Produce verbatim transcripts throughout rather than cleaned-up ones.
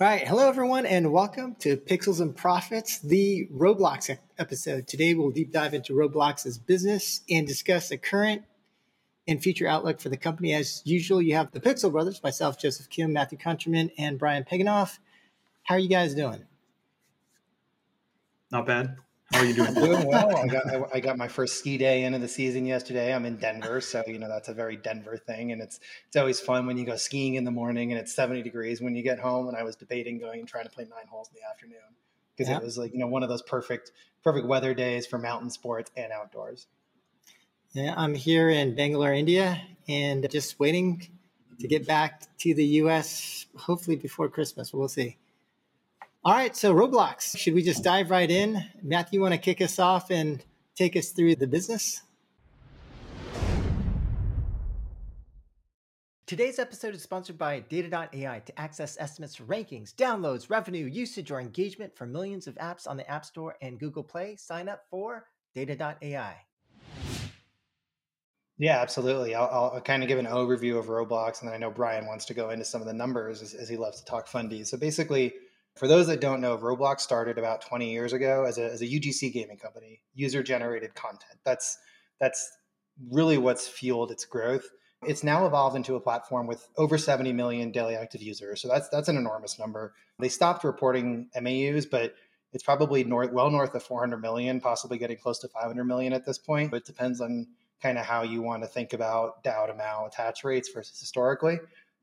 All right. Hello, everyone, and welcome to Pixels and Profits, the Roblox episode. Today, we'll deep dive into Roblox's business and discuss the current and future outlook for the company. As usual, you have the Pixel Brothers, myself, Joseph Kim, Matthew Contrament, and Brian Peganoff. How are you guys doing? Not bad. How are you doing? Doing well. I got, I, I got my first ski day into the season yesterday. I'm in Denver, so, you know, that's a very Denver thing. And it's it's always fun when you go skiing in the morning and it's seventy degrees when you get home. And I was debating going and trying to play nine holes in the afternoon because yeah. It was like, you know, one of those perfect, perfect weather days for mountain sports and outdoors. Yeah, I'm here in Bangalore, India, and just waiting to get back to the U S, hopefully before Christmas. We'll see. All right, so Roblox, should we just dive right in? Matthew, you want to kick us off and take us through the business? Today's episode is sponsored by data dot A I to access estimates for rankings, downloads, revenue, usage, or engagement for millions of apps on the App Store and Google Play. Sign up for data dot A I. Yeah, absolutely. I'll, I'll kind of give an overview of Roblox, and then I know Brian wants to go into some of the numbers as, as he loves to talk fundies. So basically, for those that don't know, Roblox started about twenty years ago as a, as a U G C gaming company, user-generated content. That's that's really what's fueled its growth. It's now evolved into a platform with over seventy million daily active users. So that's that's an enormous number. They stopped reporting M A Us, but it's probably north, well north of four hundred million, possibly getting close to five hundred million at this point. But it depends on kind of how you want to think about D A U to M A U attach rates versus historically.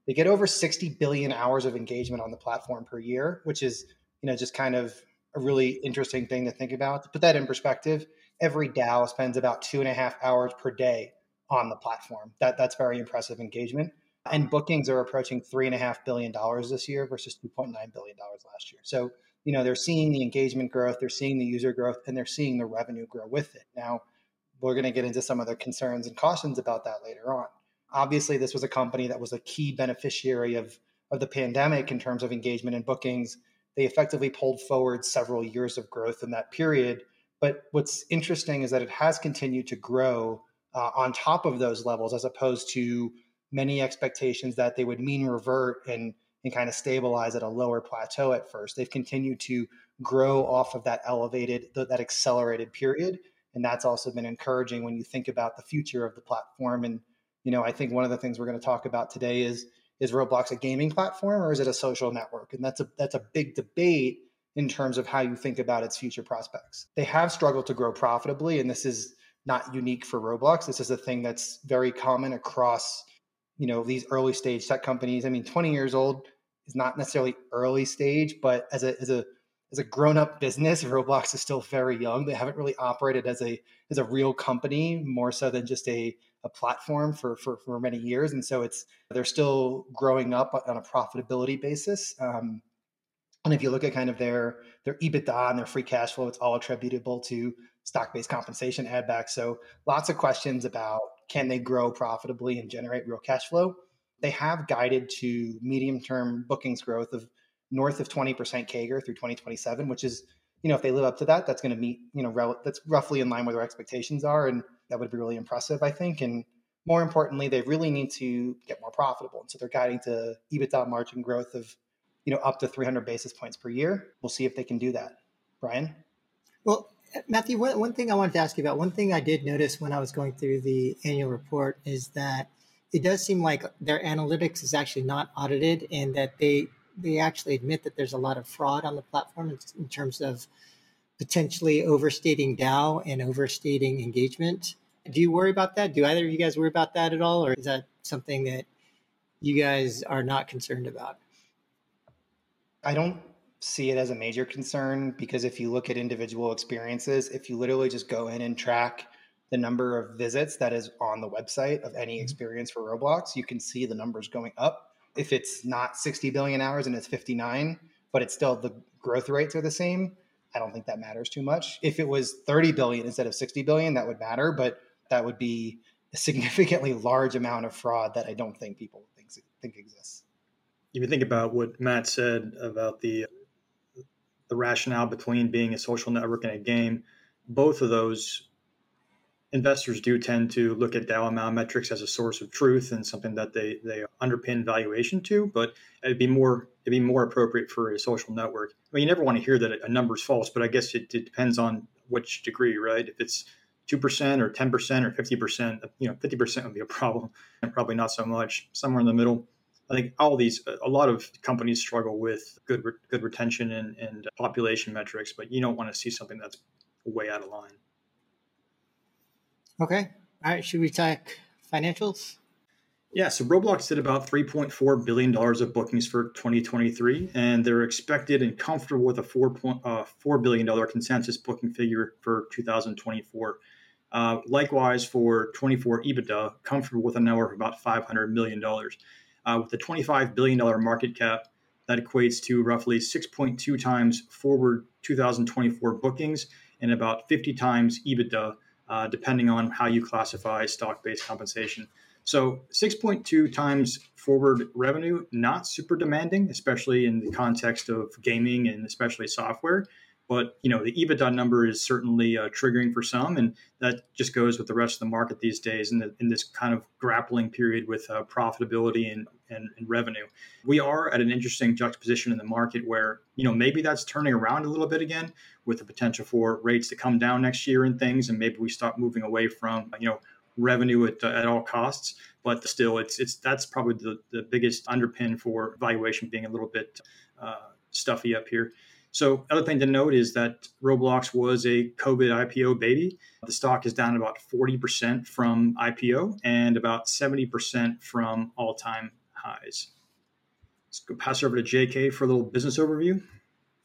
They get over sixty billion hours of engagement on the platform per year, which is, you know, just kind of a really interesting thing to think about. To put that in perspective, every D A U spends about two and a half hours per day on the platform. That That's very impressive engagement. And bookings are approaching three and a half billion dollars this year versus two point nine billion dollars last year. So, you know, they're seeing the engagement growth, they're seeing the user growth, and they're seeing the revenue grow with it. Now, we're going to get into some of the concerns and cautions about that later on. Obviously, this was a company that was a key beneficiary of, of the pandemic in terms of engagement and bookings. They effectively pulled forward several years of growth in that period. But what's interesting is that it has continued to grow uh, on top of those levels, as opposed to many expectations that they would mean revert and, and kind of stabilize at a lower plateau at first. They've continued to grow off of that elevated, that accelerated period. And that's also been encouraging when you think about the future of the platform. And you know, I think one of the things we're going to talk about today is, is Roblox a gaming platform or is it a social network? And that's a that's a big debate in terms of how you think about its future prospects. They have struggled to grow profitably, and this is not unique for Roblox. This is a thing that's very common across, you know, these early stage tech companies. I mean, twenty years old is not necessarily early stage, but as a as a as a grown-up business, Roblox is still very young. They haven't really operated as a as a real company, more so than just a a platform for, for, for many years. And so it's, they're still growing up on a profitability basis. Um, and if you look at kind of their, their EBITDA and their free cash flow, it's all attributable to stock-based compensation add back. So lots of questions about, can they grow profitably and generate real cash flow? They have guided to medium-term bookings growth of north of twenty percent C A G R through twenty twenty-seven, which is, you know, if they live up to that, that's going to meet, you know, rel- that's roughly in line with our expectations are. And that would be really impressive, I think. And more importantly, they really need to get more profitable. And so they're guiding to EBITDA margin growth of, you know, up to three hundred basis points per year. We'll see if they can do that. Brian? Well, Matthew, one, one thing I wanted to ask you about, one thing I did notice when I was going through the annual report is that it does seem like their analytics is actually not audited, and that they they actually admit that there's a lot of fraud on the platform in terms of potentially overstating D A U and overstating engagement. Do you worry about that? Do either of you guys worry about that at all? Or is that something that you guys are not concerned about? I don't see it as a major concern, because if you look at individual experiences, if you literally just go in and track the number of visits that is on the website of any experience for Roblox, you can see the numbers going up. If it's not sixty billion hours and it's fifty-nine, but it's still the growth rates are the same, I don't think that matters too much. If it was thirty billion instead of sixty billion, that would matter, but that would be a significantly large amount of fraud that I don't think people think, think exists. If you think about what Matt said about the the rationale between being a social network and a game, both of those, investors do tend to look at D A U and M A U metrics as a source of truth and something that they, they underpin valuation to, but it'd be more it'd be more appropriate for a social network. I mean, you never want to hear that a number's false, but I guess it, it depends on which degree, right? If it's two percent or ten percent or fifty percent, you know, fifty percent would be a problem and probably not so much. Somewhere in the middle. I think all these, a lot of companies struggle with good good retention and, and population metrics, but you don't want to see something that's way out of line. Okay. All right. Should we talk financials? Yeah. So Roblox did about three point four billion dollars of bookings for twenty twenty-three, and they're expected and comfortable with a four point four billion dollars consensus booking figure for two thousand twenty-four. Uh, likewise, for twenty-four EBITDA, comfortable with a number of about five hundred million dollars. Uh, with a twenty-five billion dollars market cap, that equates to roughly six point two times forward two thousand twenty-four bookings and about fifty times EBITDA, uh, depending on how you classify stock-based compensation. So six point two times forward revenue, not super demanding, especially in the context of gaming and especially software. But, you know, the EBITDA number is certainly uh, triggering for some, and that just goes with the rest of the market these days in, the, in this kind of grappling period with uh, profitability and, and, and revenue. We are at an interesting juxtaposition in the market where, you know, maybe that's turning around a little bit again with the potential for rates to come down next year and things, and maybe we stop moving away from, you know, revenue at, uh, at all costs. But still, it's it's that's probably the, the biggest underpin for valuation being a little bit uh, stuffy up here. So other thing to note is that Roblox was a COVID I P O baby. The stock is down about forty percent from I P O and about seventy percent from all-time highs. Let's go pass over to J K for a little business overview.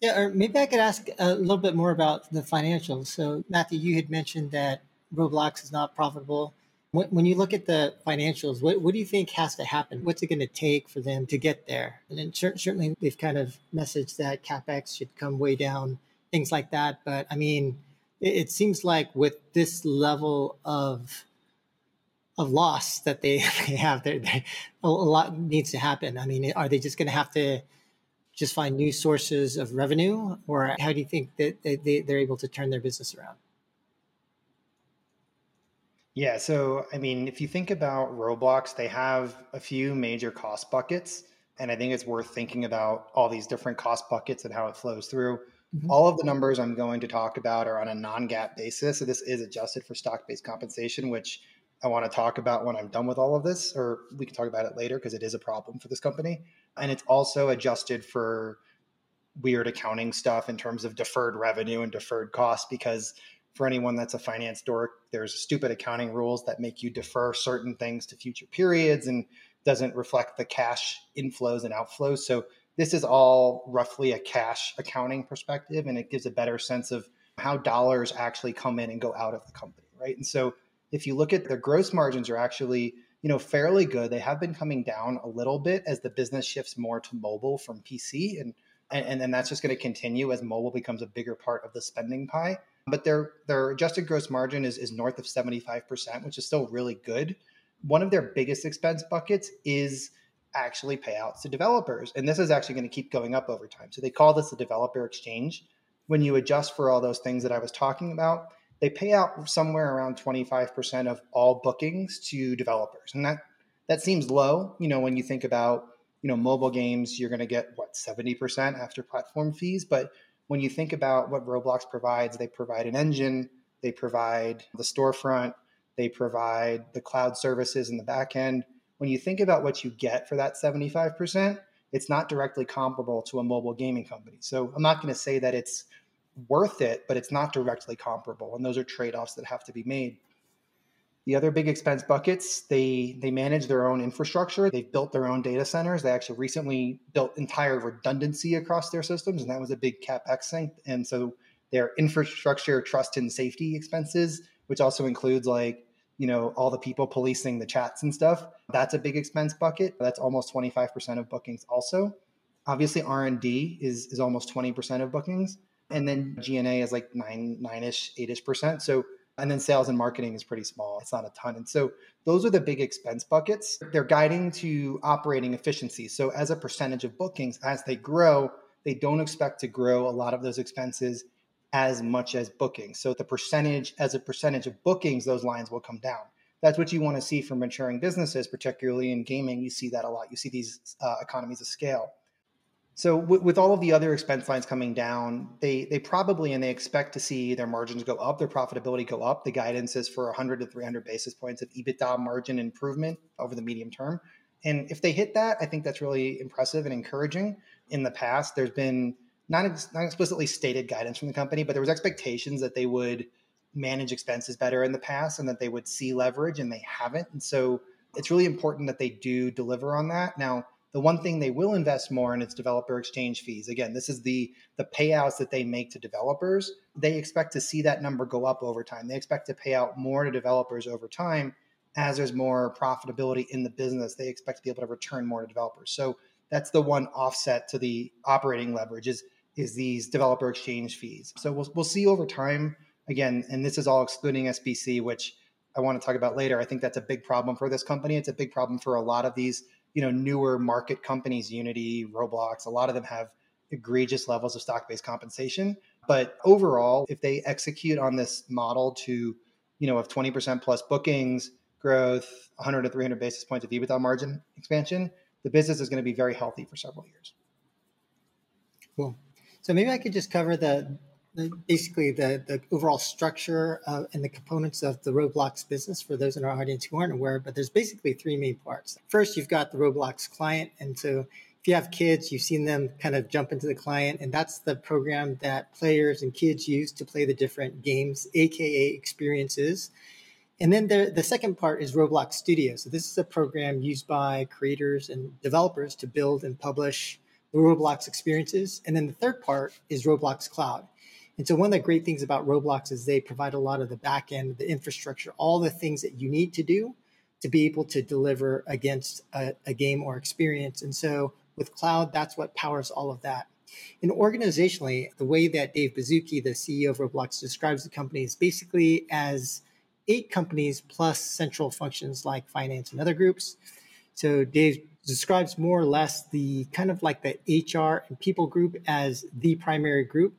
Yeah, or maybe I could ask a little bit more about the financials. So Matthew, you had mentioned that Roblox is not profitable. When you look at the financials, what, what do you think has to happen? What's it going to take for them to get there? And then cer- certainly they've kind of messaged that CapEx should come way down, things like that. But I mean, it, it seems like with this level of of loss that they, they have, they're, they're, a lot needs to happen. I mean, are they just going to have to just find new sources of revenue? Or how do you think that they, they, they're able to turn their business around? Yeah, so I mean, if you think about Roblox, they have a few major cost buckets, and I think it's worth thinking about all these different cost buckets and how it flows through. Mm-hmm. All of the numbers I'm going to talk about are on a non-GAAP basis, so this is adjusted for stock-based compensation, which I want to talk about when I'm done with all of this, or we can talk about it later because it is a problem for this company. And it's also adjusted for weird accounting stuff in terms of deferred revenue and deferred costs, because for anyone that's a finance dork, there's stupid accounting rules that make you defer certain things to future periods and doesn't reflect the cash inflows and outflows. So this is all roughly a cash accounting perspective, and it gives a better sense of how dollars actually come in and go out of the company, right? And so if you look at their gross margins are actually, you know, fairly good. They have been coming down a little bit as the business shifts more to mobile from P C, and and, and then that's just going to continue as mobile becomes a bigger part of the spending pie. But their their adjusted gross margin is, is north of seventy-five percent, which is still really good. One of their biggest expense buckets is actually payouts to developers. And this is actually going to keep going up over time. So they call this the developer exchange. When you adjust for all those things that I was talking about, they pay out somewhere around twenty-five percent of all bookings to developers. And that that seems low, you know, when you think about, you know, mobile games, you're going to get, what, seventy percent after platform fees? But when you think about what Roblox provides, they provide an engine, they provide the storefront, they provide the cloud services in the back end. When you think about what you get for that seventy-five percent, it's not directly comparable to a mobile gaming company. So I'm not going to say that it's worth it, but it's not directly comparable. And those are trade-offs that have to be made. The other big expense buckets, they they manage their own infrastructure. They've built their own data centers. They actually recently built entire redundancy across their systems, and that was a big CapEx thing. And so their infrastructure, trust, and safety expenses, which also includes like, you know, all the people policing the chats and stuff, that's a big expense bucket. That's almost twenty-five percent of bookings also. Obviously, R and D is, is almost twenty percent of bookings. And then G and A is like nine, nine-ish, eight-ish percent. So And then sales and marketing is pretty small. It's not a ton. And so those are the big expense buckets. They're guiding to operating efficiency. So as a percentage of bookings, as they grow, they don't expect to grow a lot of those expenses as much as bookings. So the percentage, as a percentage of bookings, those lines will come down. That's what you want to see for maturing businesses, particularly in gaming. You see that a lot. You see these uh, economies of scale. So w- with all of the other expense lines coming down, they they probably, and they expect to see their margins go up, their profitability go up. The guidance is for one hundred to three hundred basis points of EBITDA margin improvement over the medium term. And if they hit that, I think that's really impressive and encouraging. In the past, there's been not, ex- not explicitly stated guidance from the company, but there was expectations that they would manage expenses better in the past and that they would see leverage, and they haven't. And so it's really important that they do deliver on that. Now, the one thing they will invest more in is developer exchange fees. Again, this is the, the payouts that they make to developers. They expect to see that number go up over time. They expect to pay out more to developers over time as there's more profitability in the business. They expect to be able to return more to developers. So that's the one offset to the operating leverage is, is these developer exchange fees. So we'll we'll see over time. Again, and this is all excluding S B C, which I want to talk about later. I think that's a big problem for this company. It's a big problem for a lot of these, you know, newer market companies, Unity, Roblox, a lot of them have egregious levels of stock-based compensation. But overall, if they execute on this model to, you know, of twenty percent plus bookings growth, one hundred to three hundred basis points of EBITDA margin expansion, the business is going to be very healthy for several years. Cool. So maybe I could just cover the, the basically the, the overall structure uh, and the components of the Roblox business for those in our audience who aren't aware, but there's basically three main parts. First, you've got the Roblox client. And so if you have kids, you've seen them kind of jump into the client, and that's the program that players and kids use to play the different games, A K A experiences. And then there, the second part is Roblox Studio. So this is a program used by creators and developers to build and publish Roblox experiences. And then the third part is Roblox Cloud. And so one of the great things about Roblox is they provide a lot of the back end, the infrastructure, all the things that you need to do to be able to deliver against a, a game or experience. And so with Cloud, that's what powers all of that. And organizationally, the way that Dave Baszucki, the C E O of Roblox, describes the company is basically as eight companies plus central functions like finance and other groups. So Dave describes more or less the kind of like the H R and people group as the primary group,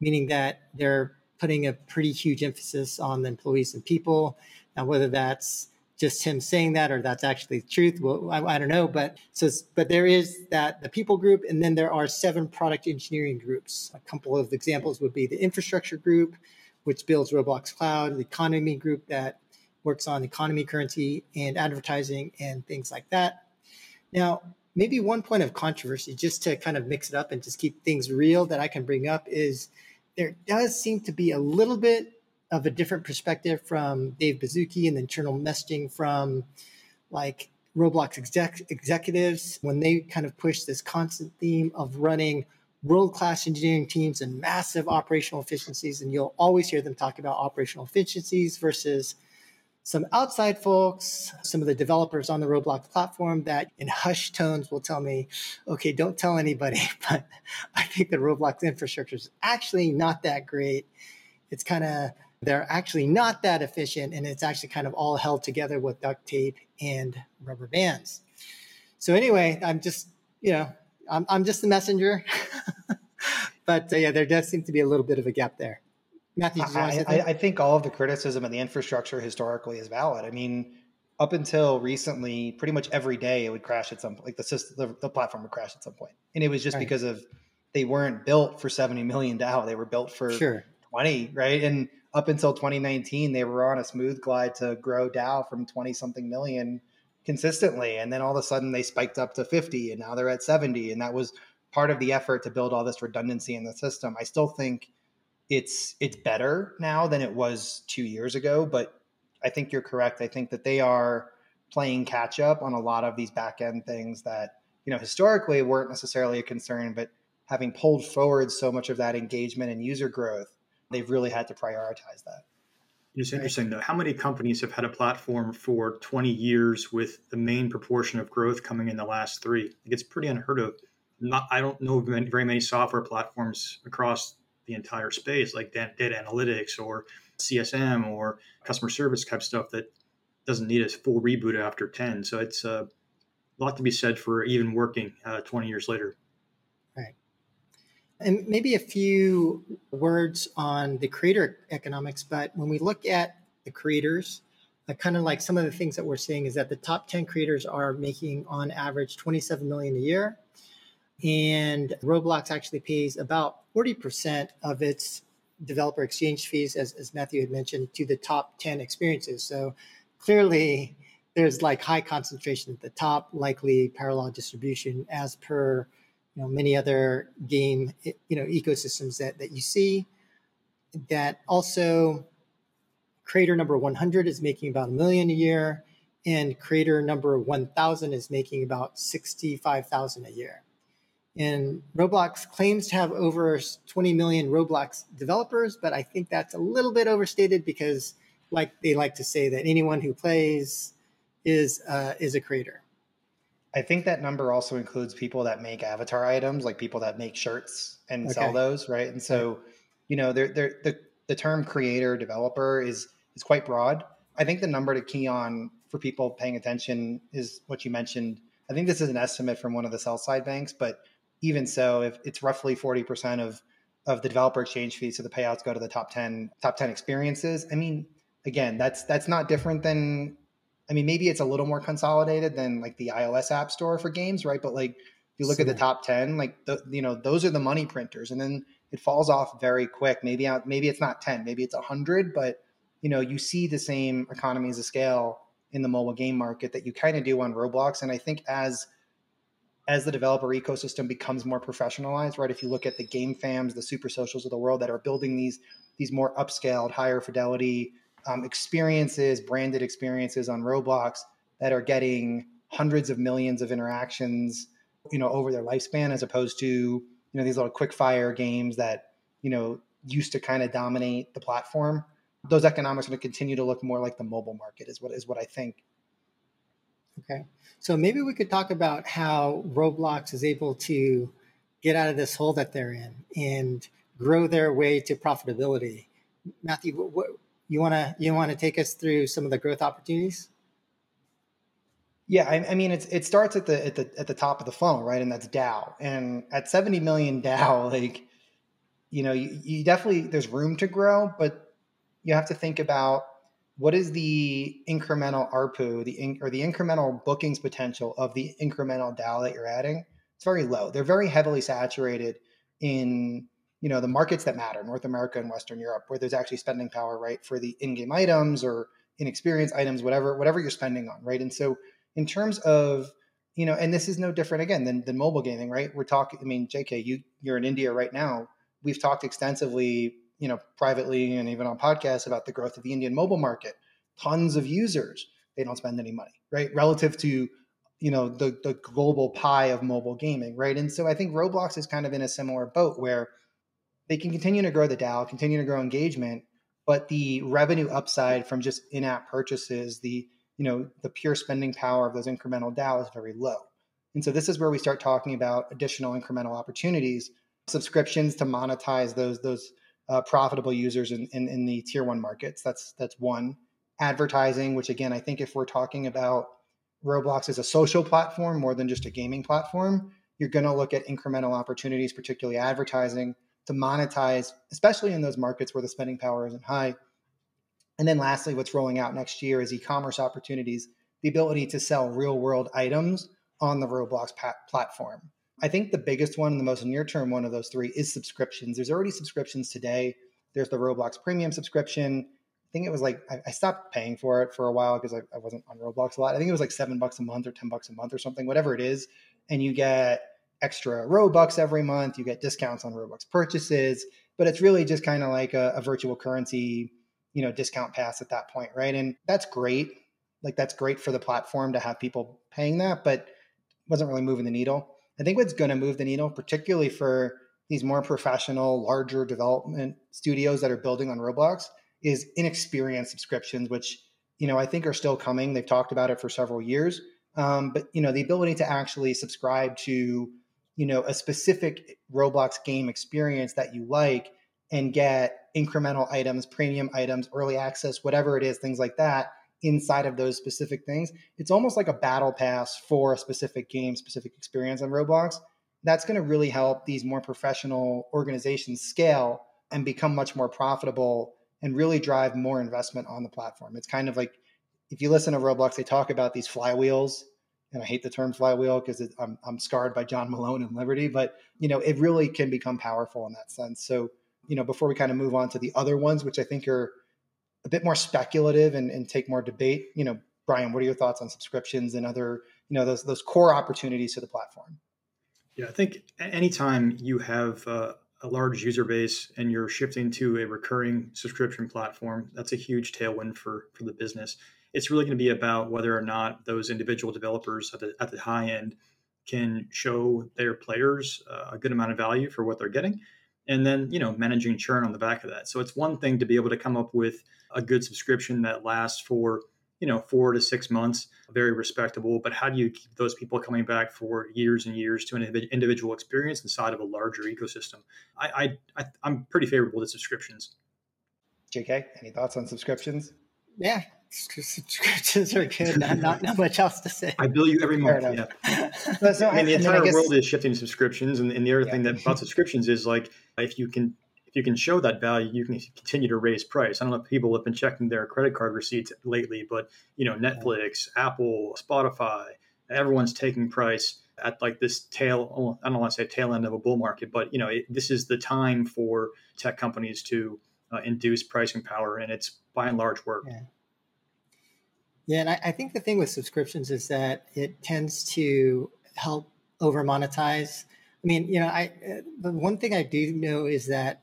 meaning that they're putting a pretty huge emphasis on the employees and people. Now, whether that's just him saying that or that's actually the truth, well, I, I don't know. But so, but there is that the people group, and then there are seven product engineering groups. A couple of examples would be the infrastructure group, which builds Roblox Cloud, the economy group that works on economy, currency, and advertising and things like that. Now, maybe one point of controversy, just to kind of mix it up and just keep things real, that I can bring up is there does seem to be a little bit of a different perspective from Dave Baszucki and the internal messaging from like Roblox exec- executives when they kind of push this constant theme of running world-class engineering teams and massive operational efficiencies. And you'll always hear them talk about operational efficiencies versus some outside folks, some of the developers on the Roblox platform that in hushed tones will tell me, okay, don't tell anybody, but I think the Roblox infrastructure is actually not that great. It's kind of, they're actually not that efficient, and it's actually kind of all held together with duct tape and rubber bands. So anyway, I'm just, you know, I'm, I'm just the messenger. But uh, yeah, there does seem to be a little bit of a gap there. Matthew, I, I, I think all of the criticism of the infrastructure historically is valid. I mean, up until recently, pretty much every day it would crash at some point. Like the system, the, the platform would crash at some point. And it was just right. because of they weren't built for seventy million dollars. They were built for sure. twenty, right? And up until twenty nineteen, they were on a smooth glide to grow D A U from twenty something million consistently. And then all of a sudden they spiked up to fifty and now they're at seventy. And that was part of the effort to build all this redundancy in the system. I still think It's it's better now than it was two years ago, but I think you're correct. I think that they are playing catch up on a lot of these back end things that, you know, historically weren't necessarily a concern, but having pulled forward so much of that engagement and user growth, they've really had to prioritize that. It's interesting though. How many companies have had a platform for twenty years with the main proportion of growth coming in the last three? It gets pretty unheard of. Not I don't know very many software platforms across the entire space, like data analytics or C S M or customer service type stuff that doesn't need a full reboot after ten. So it's a lot to be said for even working uh, twenty years later. Right. And maybe a few words on the creator economics, but when we look at the creators, uh, kind of like some of the things that we're seeing is that the top ten creators are making on average twenty-seven million a year. And Roblox actually pays about forty percent of its developer exchange fees, as, as Matthew had mentioned, to the top ten experiences. So clearly, there's like high concentration at the top, likely parallel distribution as per, you know, many other game, you know, ecosystems that, that you see. That also creator number one hundred is making about a million a year, and creator number one thousand is making about sixty-five thousand a year. And Roblox claims to have over twenty million Roblox developers, but I think that's a little bit overstated because, like, they like to say that anyone who plays is uh, is a creator. I think that number also includes people that make avatar items, like people that make shirts and okay. sell those, right? And so, you know, they're, they're, the the term creator developer is is quite broad. I think the number to key on for people paying attention is what you mentioned. I think this is an estimate from one of the sell side banks, but even so, if it's roughly forty percent of, of the developer exchange fees, so the payouts go to the top ten, top ten experiences. I mean, again, that's that's not different than, I mean, maybe it's a little more consolidated than like the iOS app store for games, right? But like, if you look sure. at the top ten, like, the, you know, those are the money printers, and then it falls off very quick. Maybe out, maybe it's not ten, maybe it's one hundred, but, you know, you see the same economies of scale in the mobile game market that you kind of do on Roblox. And I think as as the developer ecosystem becomes more professionalized, right? If you look at the game fams, the super socials of the world that are building these, these more upscaled, higher fidelity um, experiences, branded experiences on Roblox that are getting hundreds of millions of interactions, you know, over their lifespan, as opposed to, you know, these little quick fire games that, you know, used to kind of dominate the platform. Those economics are going to continue to look more like the mobile market is what is what I think. Okay. So maybe we could talk about how Roblox is able to get out of this hole that they're in and grow their way to profitability. Matthew, what, what, you want to you want to take us through some of the growth opportunities? Yeah, I, I mean, it's, it starts at the at the at the top of the funnel, right? And that's D A U. And at seventy million D A U, like, you know, you, you definitely, there's room to grow, but you have to think about what is the incremental A R P U, the in, or the incremental bookings potential of the incremental D A U that you're adding. It's very low. They're very heavily saturated in, you know, the markets that matter, North America and Western Europe, where there's actually spending power, right, for the in-game items or in-experience items, whatever whatever you're spending on, right? And so in terms of, you know, and this is no different, again, than, than mobile gaming, right? We're talking, I mean, J K, you, you're in India right now. We've talked extensively, you know, privately and even on podcasts about the growth of the Indian mobile market, tons of users, they don't spend any money, right? Relative to, you know, the, the global pie of mobile gaming, right? And so I think Roblox is kind of in a similar boat where they can continue to grow the D A U, continue to grow engagement, but the revenue upside from just in-app purchases, the, you know, the pure spending power of those incremental D A U is very low. And so this is where we start talking about additional incremental opportunities, subscriptions to monetize those, those, Uh, profitable users in, in, in the tier one markets. That's that's one. Advertising, which again, I think if we're talking about Roblox as a social platform more than just a gaming platform, you're going to look at incremental opportunities, particularly advertising, to monetize, especially in those markets where the spending power isn't high. And then lastly, what's rolling out next year is e-commerce opportunities, the ability to sell real world items on the Roblox pat- platform. I think the biggest one, the most near-term one of those three is subscriptions. There's already subscriptions today. There's the Roblox Premium subscription. I think it was like, I, I stopped paying for it for a while because I, I wasn't on Roblox a lot. I think it was like seven bucks a month or ten bucks a month or something, whatever it is. And you get extra Robux every month. You get discounts on Robux purchases, but it's really just kind of like a, a virtual currency, you know, discount pass at that point, right? And that's great. Like, that's great for the platform to have people paying that, but wasn't really moving the needle. I think what's going to move the needle, particularly for these more professional, larger development studios that are building on Roblox, is in-experience subscriptions, which, you know, I think are still coming. They've talked about it for several years. Um, but, you know, the ability to actually subscribe to, you know, a specific Roblox game experience that you like and get incremental items, premium items, early access, whatever it is, things like that, inside of those specific things. It's almost like a battle pass for a specific game, specific experience on Roblox. That's going to really help these more professional organizations scale and become much more profitable and really drive more investment on the platform. It's kind of like, if you listen to Roblox, they talk about these flywheels, and I hate the term flywheel because I'm, I'm scarred by John Malone and Liberty, but, you know, it really can become powerful in that sense. So, you know, before we kind of move on to the other ones, which I think are a bit more speculative and, and take more debate, you know, Brian, what are your thoughts on subscriptions and other, you know, those, those core opportunities to the platform? Yeah, I think anytime you have uh, a large user base and you're shifting to a recurring subscription platform, that's a huge tailwind for, for the business. It's really going to be about whether or not those individual developers at the, at the high end can show their players uh, a good amount of value for what they're getting. And then, you know, managing churn on the back of that. So it's one thing to be able to come up with a good subscription that lasts for, you know, four to six months, very respectable. But how do you keep those people coming back for years and years to an individual experience inside of a larger ecosystem? I, I, I I'm pretty favorable to subscriptions. J K, any thoughts on subscriptions? Yeah. Subscriptions are good. Not, not, not much else to say. I bill you every month. Yeah. no, so I, and the entire and guess, world is shifting to subscriptions. And, and the other yeah. thing that about subscriptions is like, if you can, if you can show that value, you can continue to raise price. I don't know if people have been checking their credit card receipts lately, but you know, Netflix, yeah. Apple, Spotify, everyone's taking price at like this tail. I don't want to say tail end of a bull market, but you know, it, this is the time for tech companies to uh, induce pricing power, and it's by and large work. Yeah. Yeah, and I, I think the thing with subscriptions is that it tends to help over monetize. I mean, you know, I the one thing I do know is that,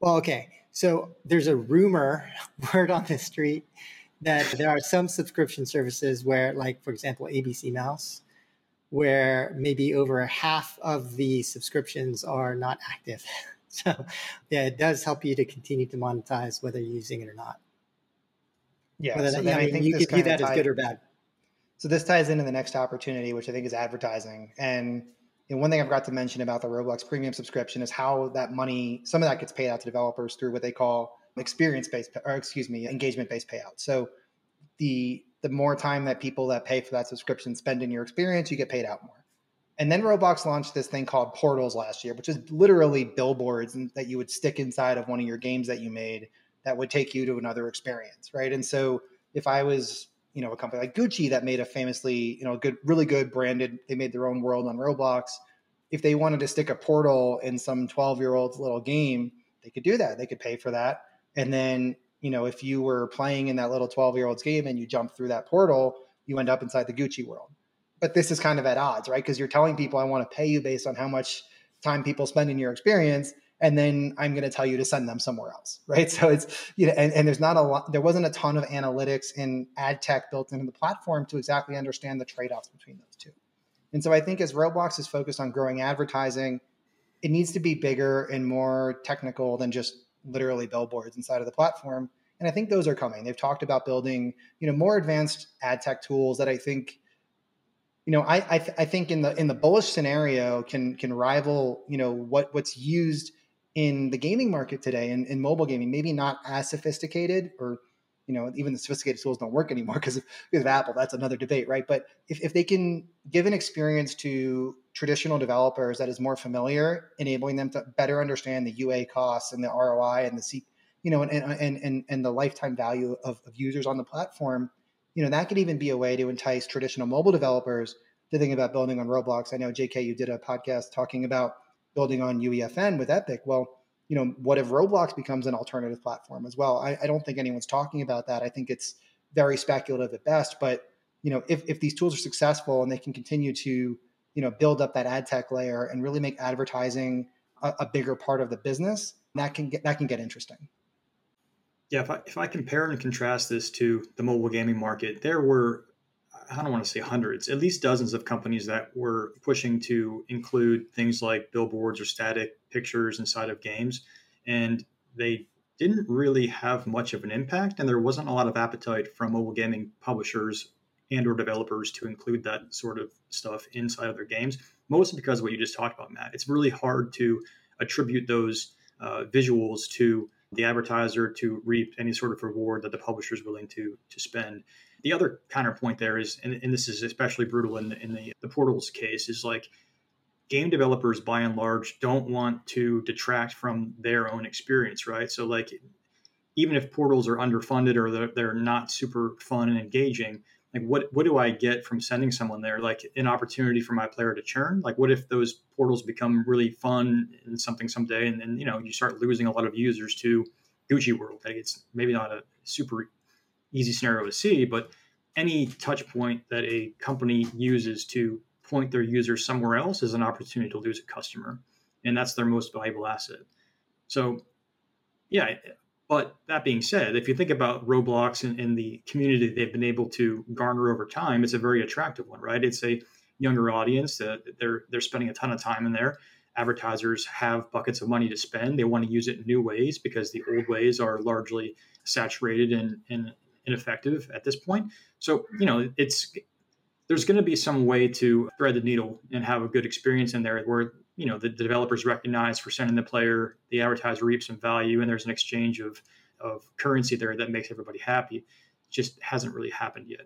well, okay, so there's a rumor, word on the street, that there are some subscription services where, like, for example, A B C Mouse, where maybe over half of the subscriptions are not active. So, yeah, it does help you to continue to monetize whether you're using it or not. Yeah, so that, then I, mean, I think you could view that as good or bad. So this ties into the next opportunity, which I think is advertising. And you know, one thing I forgot to mention about the Roblox premium subscription is how that money, some of that gets paid out to developers through what they call experience-based, or excuse me, engagement-based payouts. So the the more time that people that pay for that subscription spend in your experience, you get paid out more. And then Roblox launched this thing called Portals last year, which is literally billboards that you would stick inside of one of your games that you made that would take you to another experience, right? And so if I was, you know, a company like Gucci that made a famously, you know, good, really good branded, they made their own world on Roblox. If they wanted to stick a portal in some twelve-year-old's little game, they could do that. They could pay for that. And then, you know, if you were playing in that little twelve-year-old's game and you jump through that portal, you end up inside the Gucci world. But this is kind of at odds, right? Because you're telling people, I want to pay you based on how much time people spend in your experience. And then I'm going to tell you to send them somewhere else, right? So it's, you know, and, and there's not a lot, there wasn't a ton of analytics and ad tech built into the platform to exactly understand the trade-offs between those two. And so I think as Roblox is focused on growing advertising, it needs to be bigger and more technical than just literally billboards inside of the platform. And I think those are coming. They've talked about building, you know, more advanced ad tech tools that I think, you know, I I, th- I think in the in the bullish scenario can can rival, you know, what what's used in the gaming market today, in, in mobile gaming, maybe not as sophisticated, or, you know, even the sophisticated tools don't work anymore because of, because of Apple. That's another debate, right? But if, if they can give an experience to traditional developers that is more familiar, enabling them to better understand the U A costs and the R O I and the C, you know, and and and and the lifetime value of, of users on the platform, you know, that could even be a way to entice traditional mobile developers to think about building on Roblox. I know, J K, you did a podcast talking about building on U E F N with Epic. Well, you know, what if Roblox becomes an alternative platform as well? I, I don't think anyone's talking about that. I think it's very speculative at best, but, you know, if, if these tools are successful and they can continue to, you know, build up that ad tech layer and really make advertising a, a bigger part of the business, that can get, that can get interesting. Yeah. If I, if I compare and contrast this to the mobile gaming market, there were, I don't want to say hundreds, at least dozens of companies that were pushing to include things like billboards or static pictures inside of games. And they didn't really have much of an impact. And there wasn't a lot of appetite from mobile gaming publishers and or developers to include that sort of stuff inside of their games, mostly because of what you just talked about, Matt. It's really hard to attribute those uh, visuals to the advertiser to reap any sort of reward that the publisher is willing to to spend. The other counterpoint there is, and, and this is especially brutal in, in the, the Portals case, is like game developers by and large don't want to detract from their own experience, right? So like even if Portals are underfunded or they're, they're not super fun and engaging, like what what do I get from sending someone there? Like an opportunity for my player to churn? Like what if those portals become really fun and something someday, and then, you know, you start losing a lot of users to Gucci World? Like it's maybe not a super easy scenario to see, but any touch point that a company uses to point their users somewhere else is an opportunity to lose a customer, and that's their most valuable asset. So yeah, but that being said, if you think about Roblox and, and the community they've been able to garner over time, it's a very attractive one, right? It's a younger audience that they're they're spending a ton of time in there. Advertisers have buckets of money to spend. They want to use it in new ways because the old ways are largely saturated and, and ineffective at this point. So, you know, it's there's going to be some way to thread the needle and have a good experience in there where, you know, the, the developers recognize for sending the player, the advertiser reaps some value, and there's an exchange of of currency there that makes everybody happy. It just hasn't really happened yet.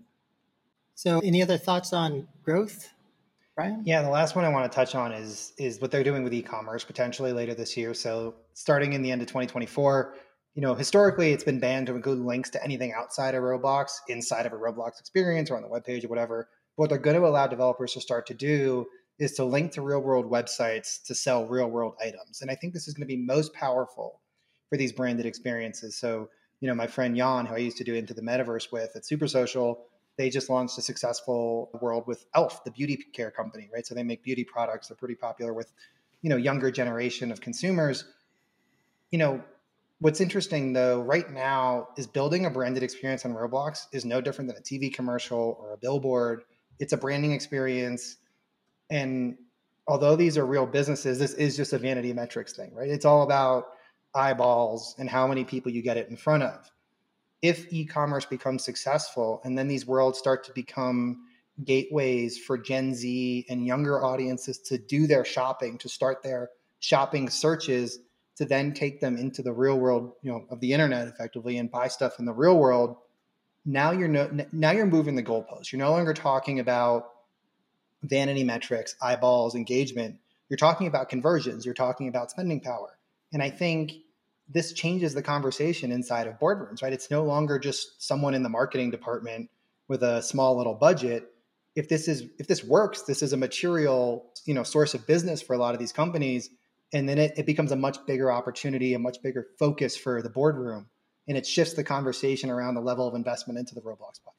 So any other thoughts on growth? Brian? Yeah, the last one I want to touch on is is what they're doing with e-commerce potentially later this year. So starting in the end of twenty twenty-four, you know, historically it's been banned to include links to anything outside of Roblox, inside of a Roblox experience or on the webpage or whatever. But what they're going to allow developers to start to do is to link to real-world websites to sell real-world items. And I think this is going to be most powerful for these branded experiences. So, you know, my friend Jan, who I used to do Into the Metaverse with at Super Social, they just launched a successful world with Elf, the beauty care company, right? So they make beauty products. They're pretty popular with, you know, younger generation of consumers. You know, what's interesting though right now is building a branded experience on Roblox is no different than a T V commercial or a billboard. It's a branding experience. And although these are real businesses, this is just a vanity metrics thing, right? It's all about eyeballs and how many people you get it in front of. If e-commerce becomes successful, and then these worlds start to become gateways for Gen Z and younger audiences to do their shopping, to start their shopping searches, to then take them into the real world, you know, of the internet effectively and buy stuff in the real world. Now you're no, now you're moving the goalposts. You're no longer talking about vanity metrics, eyeballs, engagement. You're talking about conversions. You're talking about spending power. And I think this changes the conversation inside of boardrooms, right? It's no longer just someone in the marketing department with a small little budget. If this is, if this works, this is a material, you know, source of business for a lot of these companies. And then it, it becomes a much bigger opportunity, a much bigger focus for the boardroom. And it shifts the conversation around the level of investment into the Roblox platform.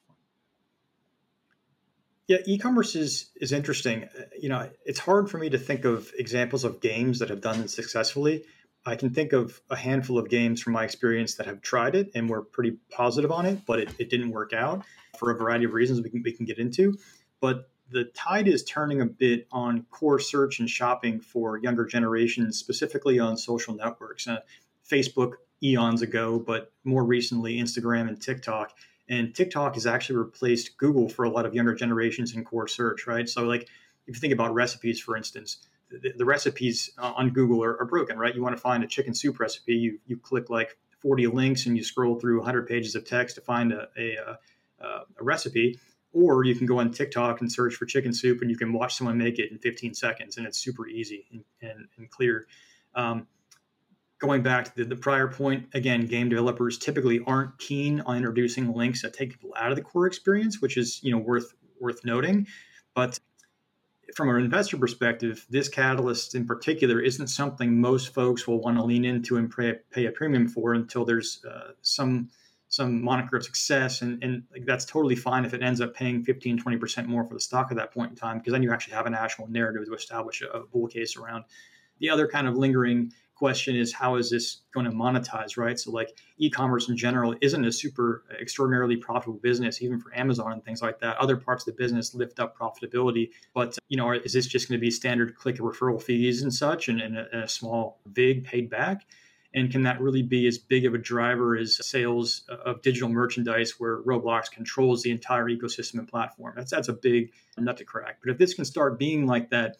Yeah, e-commerce is is interesting. You know, it's hard for me to think of examples of games that have done it successfully. I can think of a handful of games from my experience that have tried it and were pretty positive on it, but it, it didn't work out for a variety of reasons we can we can get into. But the tide is turning a bit on core search and shopping for younger generations, specifically on social networks. Uh, Facebook eons ago, but more recently Instagram and TikTok. And TikTok has actually replaced Google for a lot of younger generations in core search, right? So like if you think about recipes, for instance, the, the recipes on Google are, are broken, right? You want to find a chicken soup recipe. You you click like forty links and you scroll through one hundred pages of text to find a, a, a, a recipe. Or you can go on TikTok and search for chicken soup and you can watch someone make it in fifteen seconds. And it's super easy and, and, and clear. Um, Going back to the, the prior point, again, game developers typically aren't keen on introducing links that take people out of the core experience, which is, you know, worth worth noting. But from an investor perspective, this catalyst in particular isn't something most folks will want to lean into and pay, pay a premium for until there's uh, some some moniker of success. And, and like, that's totally fine if it ends up paying fifteen, twenty percent more for the stock at that point in time, because then you actually have an actual narrative to establish a, a bull case around. The other kind of lingering question is, how is this going to monetize, right? So like e-commerce in general isn't a super extraordinarily profitable business, even for Amazon and things like that. Other parts of the business lift up profitability, but you know, is this just going to be standard click and referral fees and such, and, and, a, and a small vig paid back? And can that really be as big of a driver as sales of digital merchandise, where Roblox controls the entire ecosystem and platform? That's, that's a big nut to crack. But if this can start being like that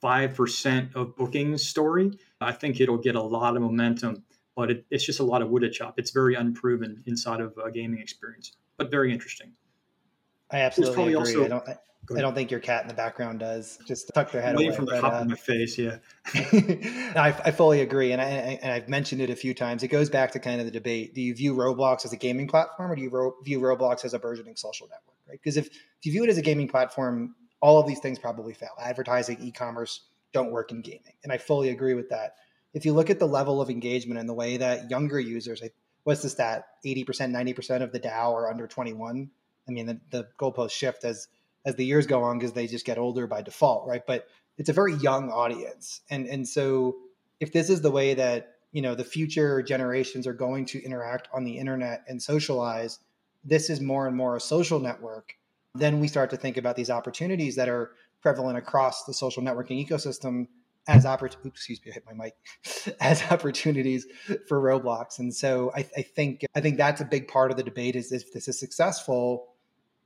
five percent of bookings story, I think it'll get a lot of momentum, but it, it's just a lot of wood to chop. It's very unproven inside of a gaming experience, but very interesting. I absolutely agree. Also, I, don't, I don't think your cat in the background does. Just tuck their head away. From the top uh, of my face, yeah. No, I, I fully agree, and, I, and I've mentioned it a few times. It goes back to kind of the debate. Do you view Roblox as a gaming platform, or do you ro- view Roblox as a burgeoning social network? right? Because if, if you view it as a gaming platform, all of these things probably fail. Advertising, e-commerce don't work in gaming. And I fully agree with that. If you look at the level of engagement and the way that younger users, what's the stat? eighty percent, ninety percent of the D A U are under twenty-one. I mean, the, the goalposts shift as as the years go on because they just get older by default, right? But it's a very young audience. And and so if this is the way that, you know, the future generations are going to interact on the internet and socialize, this is more and more a social network. Then we start to think about these opportunities that are prevalent across the social networking ecosystem as oppor- Oops, excuse me, I hit my mic. as opportunities for Roblox. And so I, I think I think that's a big part of the debate is if this is successful.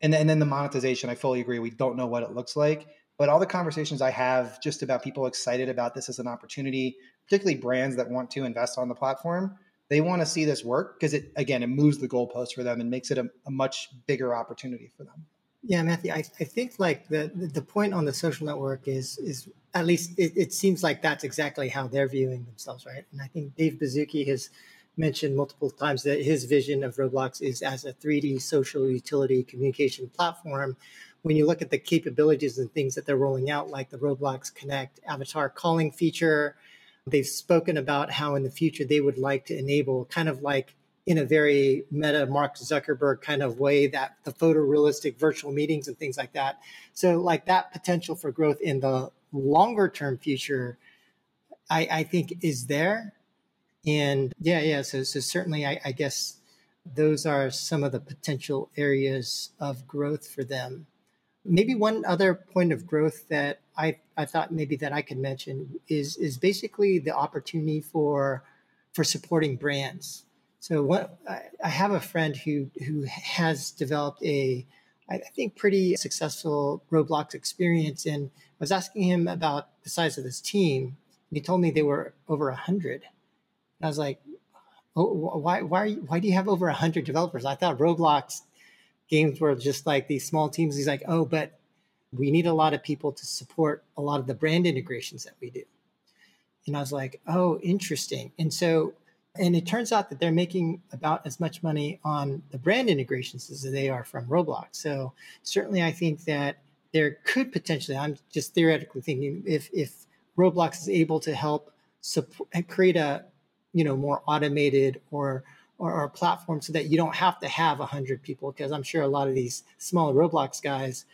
And, and then the monetization, I fully agree. We don't know what it looks like. But all the conversations I have just about people excited about this as an opportunity, particularly brands that want to invest on the platform, they want to see this work because, it again, it moves the goalposts for them and makes it a, a much bigger opportunity for them. Yeah, Matthew, I, I think like the the point on the social network is, is at least it, it seems like that's exactly how they're viewing themselves, right? And I think Dave Baszucki has mentioned multiple times that his vision of Roblox is as a three D social utility communication platform. When you look at the capabilities and things that they're rolling out, like the Roblox Connect avatar calling feature, they've spoken about how in the future they would like to enable kind of like in a very meta Mark Zuckerberg kind of way that the photorealistic virtual meetings and things like that. So like that potential for growth in the longer term future, I, I think is there. And yeah, yeah. So, so certainly I, I guess those are some of the potential areas of growth for them. Maybe one other point of growth that I, I thought maybe that I could mention is, is basically the opportunity for, for supporting brands. So what, I have a friend who who has developed a, I think, pretty successful Roblox experience. And I was asking him about the size of this team. And he told me they were over one hundred. And I was like, oh, why why, are you, why do you have over one hundred developers? I thought Roblox games were just like these small teams. He's like, oh, but we need a lot of people to support a lot of the brand integrations that we do. And I was like, oh, interesting. And so... And it turns out that they're making about as much money on the brand integrations as they are from Roblox. So certainly I think that there could potentially, I'm just theoretically thinking, if if Roblox is able to help support, create a, you know, more automated or, or, or platform so that you don't have to have one hundred people, because I'm sure a lot of these small Roblox guys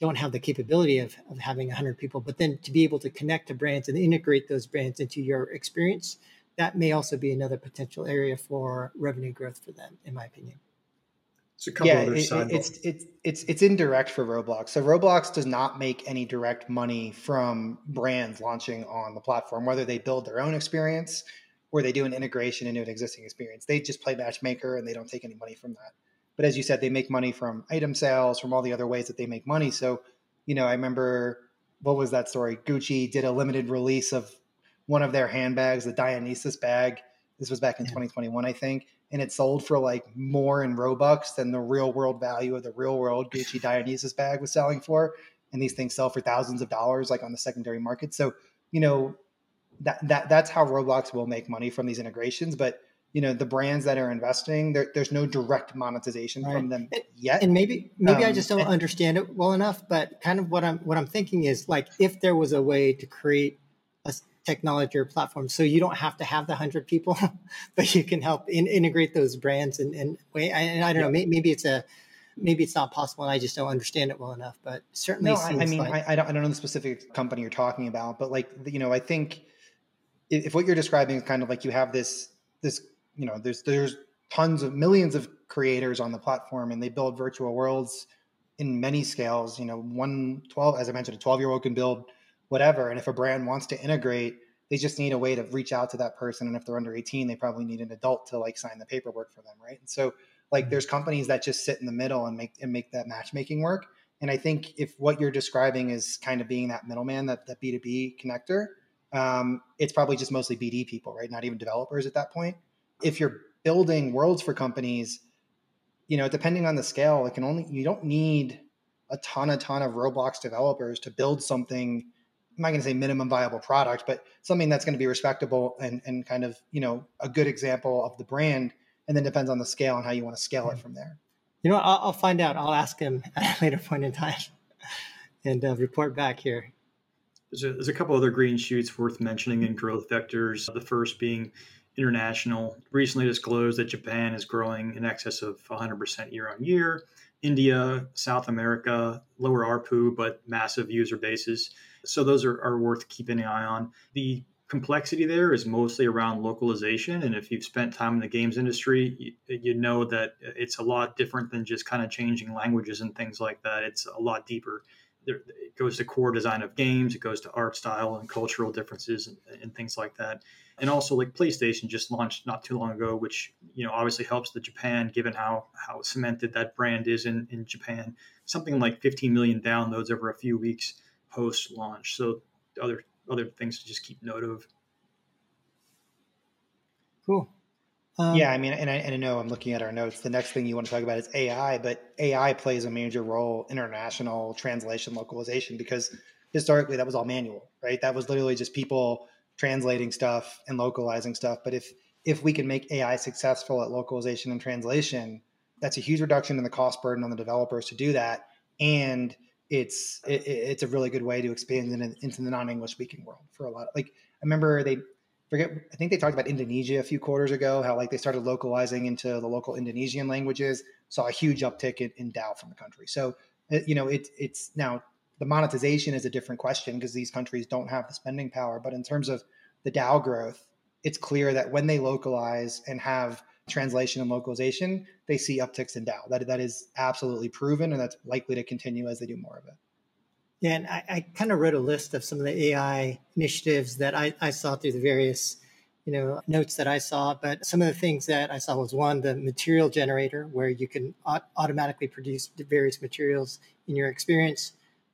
don't have the capability of, of having one hundred people, but then to be able to connect to brands and integrate those brands into your experience, that may also be another potential area for revenue growth for them, in my opinion. It's a couple yeah, other side it, it's, it's, it's, it's indirect for Roblox. So Roblox does not make any direct money from brands launching on the platform, whether they build their own experience or they do an integration into an existing experience. They just play matchmaker and they don't take any money from that. But as you said, they make money from item sales, from all the other ways that they make money. So, you know, I remember, what was that story? Gucci did a limited release of one of their handbags, the Dionysus bag. This was back in yeah. twenty twenty-one, I think. And it sold for like more in Robux than the real world value of the real world Gucci Dionysus bag was selling for. And these things sell for thousands of dollars, like on the secondary market. So, you know, that, that that's how Roblox will make money from these integrations. But, you know, the brands that are investing, there, there's no direct monetization right. from them and, yet. And maybe, maybe um, I just don't and, understand it well enough, but kind of what I'm, what I'm thinking is like, if there was a way to create a technology or platform, so you don't have to have the hundred people, but you can help in, integrate those brands and and way. And I don't yeah. know, maybe, maybe it's a, maybe it's not possible, and I just don't understand it well enough. But certainly, no, seems I mean, like- I, I don't, I don't know the specific company you're talking about, but like you know, I think if, if what you're describing is kind of like you have this, this, you know, there's there's tons of millions of creators on the platform, and they build virtual worlds in many scales. You know, one twelve, as I mentioned, a twelve year old can build whatever. And if a brand wants to integrate, they just need a way to reach out to that person. And if they're under eighteen, they probably need an adult to like sign the paperwork for them. Right. And so like, there's companies that just sit in the middle and make, and make that matchmaking work. And I think if what you're describing is kind of being that middleman, that, that B two B connector, um, it's probably just mostly B D people, right? Not even developers at that point. If you're building worlds for companies, you know, depending on the scale, it can only, you don't need a ton, a ton of Roblox developers to build something. I'm not going to say minimum viable product, but something that's going to be respectable and, and kind of, you know, a good example of the brand, and then depends on the scale and how you want to scale it from there. You know, I'll, I'll find out. I'll ask him at a later point in time and uh, report back here. There's a, there's a couple other green shoots worth mentioning in growth vectors. The first being international. Recently disclosed that Japan is growing in excess of one hundred percent year on year. India, South America, lower A R P U, but massive user bases. So those are, are worth keeping an eye on. The complexity there is mostly around localization. And if you've spent time in the games industry, you, you know that it's a lot different than just kind of changing languages and things like that. It's a lot deeper. There, it goes to core design of games. It goes to art style and cultural differences and, and things like that. And also, like, PlayStation just launched not too long ago, which, you know, obviously helps the Japan, given how how cemented that brand is in, in Japan. Something like fifteen million downloads over a few weeks post launch. So other other things to just keep note of. Cool. Um, yeah, I mean, and I, and I know I'm looking at our notes. The next thing you want to talk about is A I, but A I plays a major role, international translation, localization, because historically that was all manual, right? That was literally just people translating stuff and localizing stuff. But if if we can make A I successful at localization and translation, that's a huge reduction in the cost burden on the developers to do that. And it's it, it's a really good way to expand it into the non-English speaking world for a lot. Like, I remember they forget, I think they talked about Indonesia a few quarters ago, how like they started localizing into the local Indonesian languages, saw a huge uptick in, in D A U from the country. So, you know, it, it's now the monetization is a different question because these countries don't have the spending power. But in terms of the D A U growth, it's clear that when they localize and have translation and localization, they see upticks in D A U. That, that is absolutely proven, and that's likely to continue as they do more of it. Yeah, and I, I kind of wrote a list of some of the A I initiatives that I, I saw through the various, you know, notes that I saw. But some of the things that I saw was, one, the material generator, where you can aut- automatically produce various materials in your experience.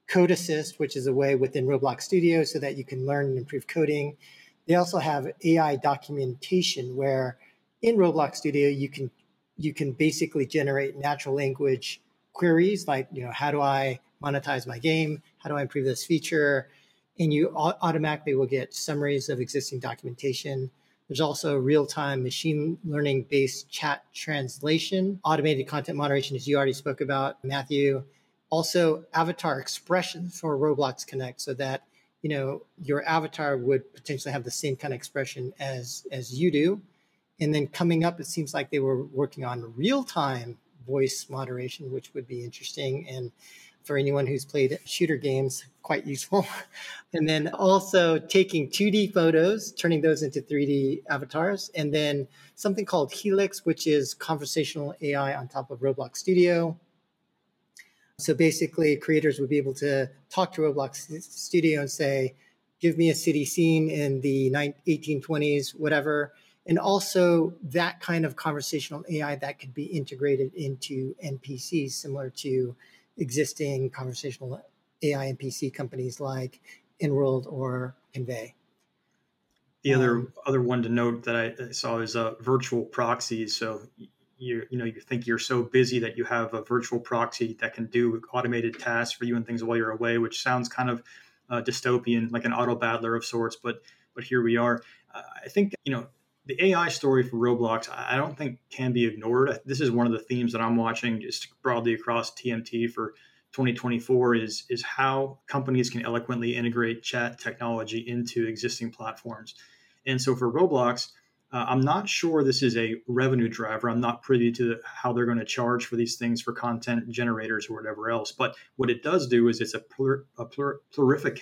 Code assist, which is a way within Roblox Studio so that you can learn and improve coding. They also have A I documentation, where in Roblox Studio, you can you can basically generate natural language queries like, you know, how do I monetize my game? How do I improve this feature? And you au- automatically will get summaries of existing documentation. There's also real-time machine learning-based chat translation. Automated content moderation, as you already spoke about, Matthew. Also, avatar expressions for Roblox Connect, so that, you know, your avatar would potentially have the same kind of expression as, as you do. And then coming up, it seems like they were working on real-time voice moderation, which would be interesting. And for anyone who's played shooter games, quite useful. And then also taking two D photos, turning those into three D avatars. And then something called Helix, which is conversational A I on top of Roblox Studio. So basically, creators would be able to talk to Roblox Studio and say, give me a city scene in the eighteen twenties, whatever. And also that kind of conversational A I that could be integrated into N P Cs, similar to existing conversational A I N P C companies like Inworld or Invey. The um, other other one to note that I saw is uh, virtual proxies. So you you know you think you're so busy that you have a virtual proxy that can do automated tasks for you and things while you're away, which sounds kind of uh, dystopian, like an auto battler of sorts. But but here we are. Uh, I think you know. The A I story for Roblox, I don't think can be ignored. This is one of the themes that I'm watching just broadly across T M T for twenty twenty-four is, is how companies can eloquently integrate chat technology into existing platforms. And so for Roblox, uh, I'm not sure this is a revenue driver. I'm not privy to the, how they're going to charge for these things for content generators or whatever else. But what it does do is it's a, plur, a plur, plurific...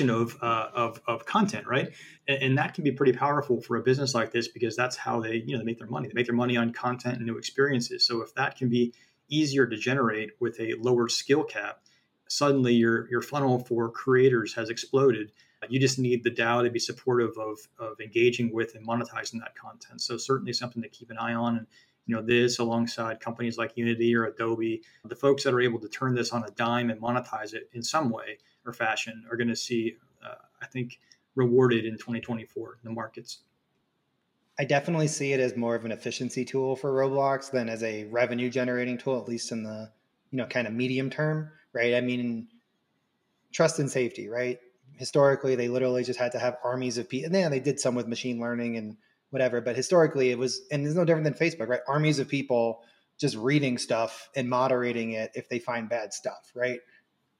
Of, uh, of of content, right? And, and that can be pretty powerful for a business like this, because that's how they, you know, they make their money. They make their money on content and new experiences. So if that can be easier to generate with a lower skill cap, suddenly your your funnel for creators has exploded. You just need the D A U to be supportive of of engaging with and monetizing that content. So certainly something to keep an eye on. And you know, this alongside companies like Unity or Adobe, the folks that are able to turn this on a dime and monetize it in some way or fashion are going to see, uh, I think, rewarded in twenty twenty-four in the markets. I definitely see it as more of an efficiency tool for Roblox than as a revenue generating tool, at least in the, you know, kind of medium term, right? I mean, trust and safety, right? Historically, they literally just had to have armies of people. And then they did some with machine learning and whatever, but historically it was, and it's no different than Facebook, right? Armies of people just reading stuff and moderating it if they find bad stuff, right?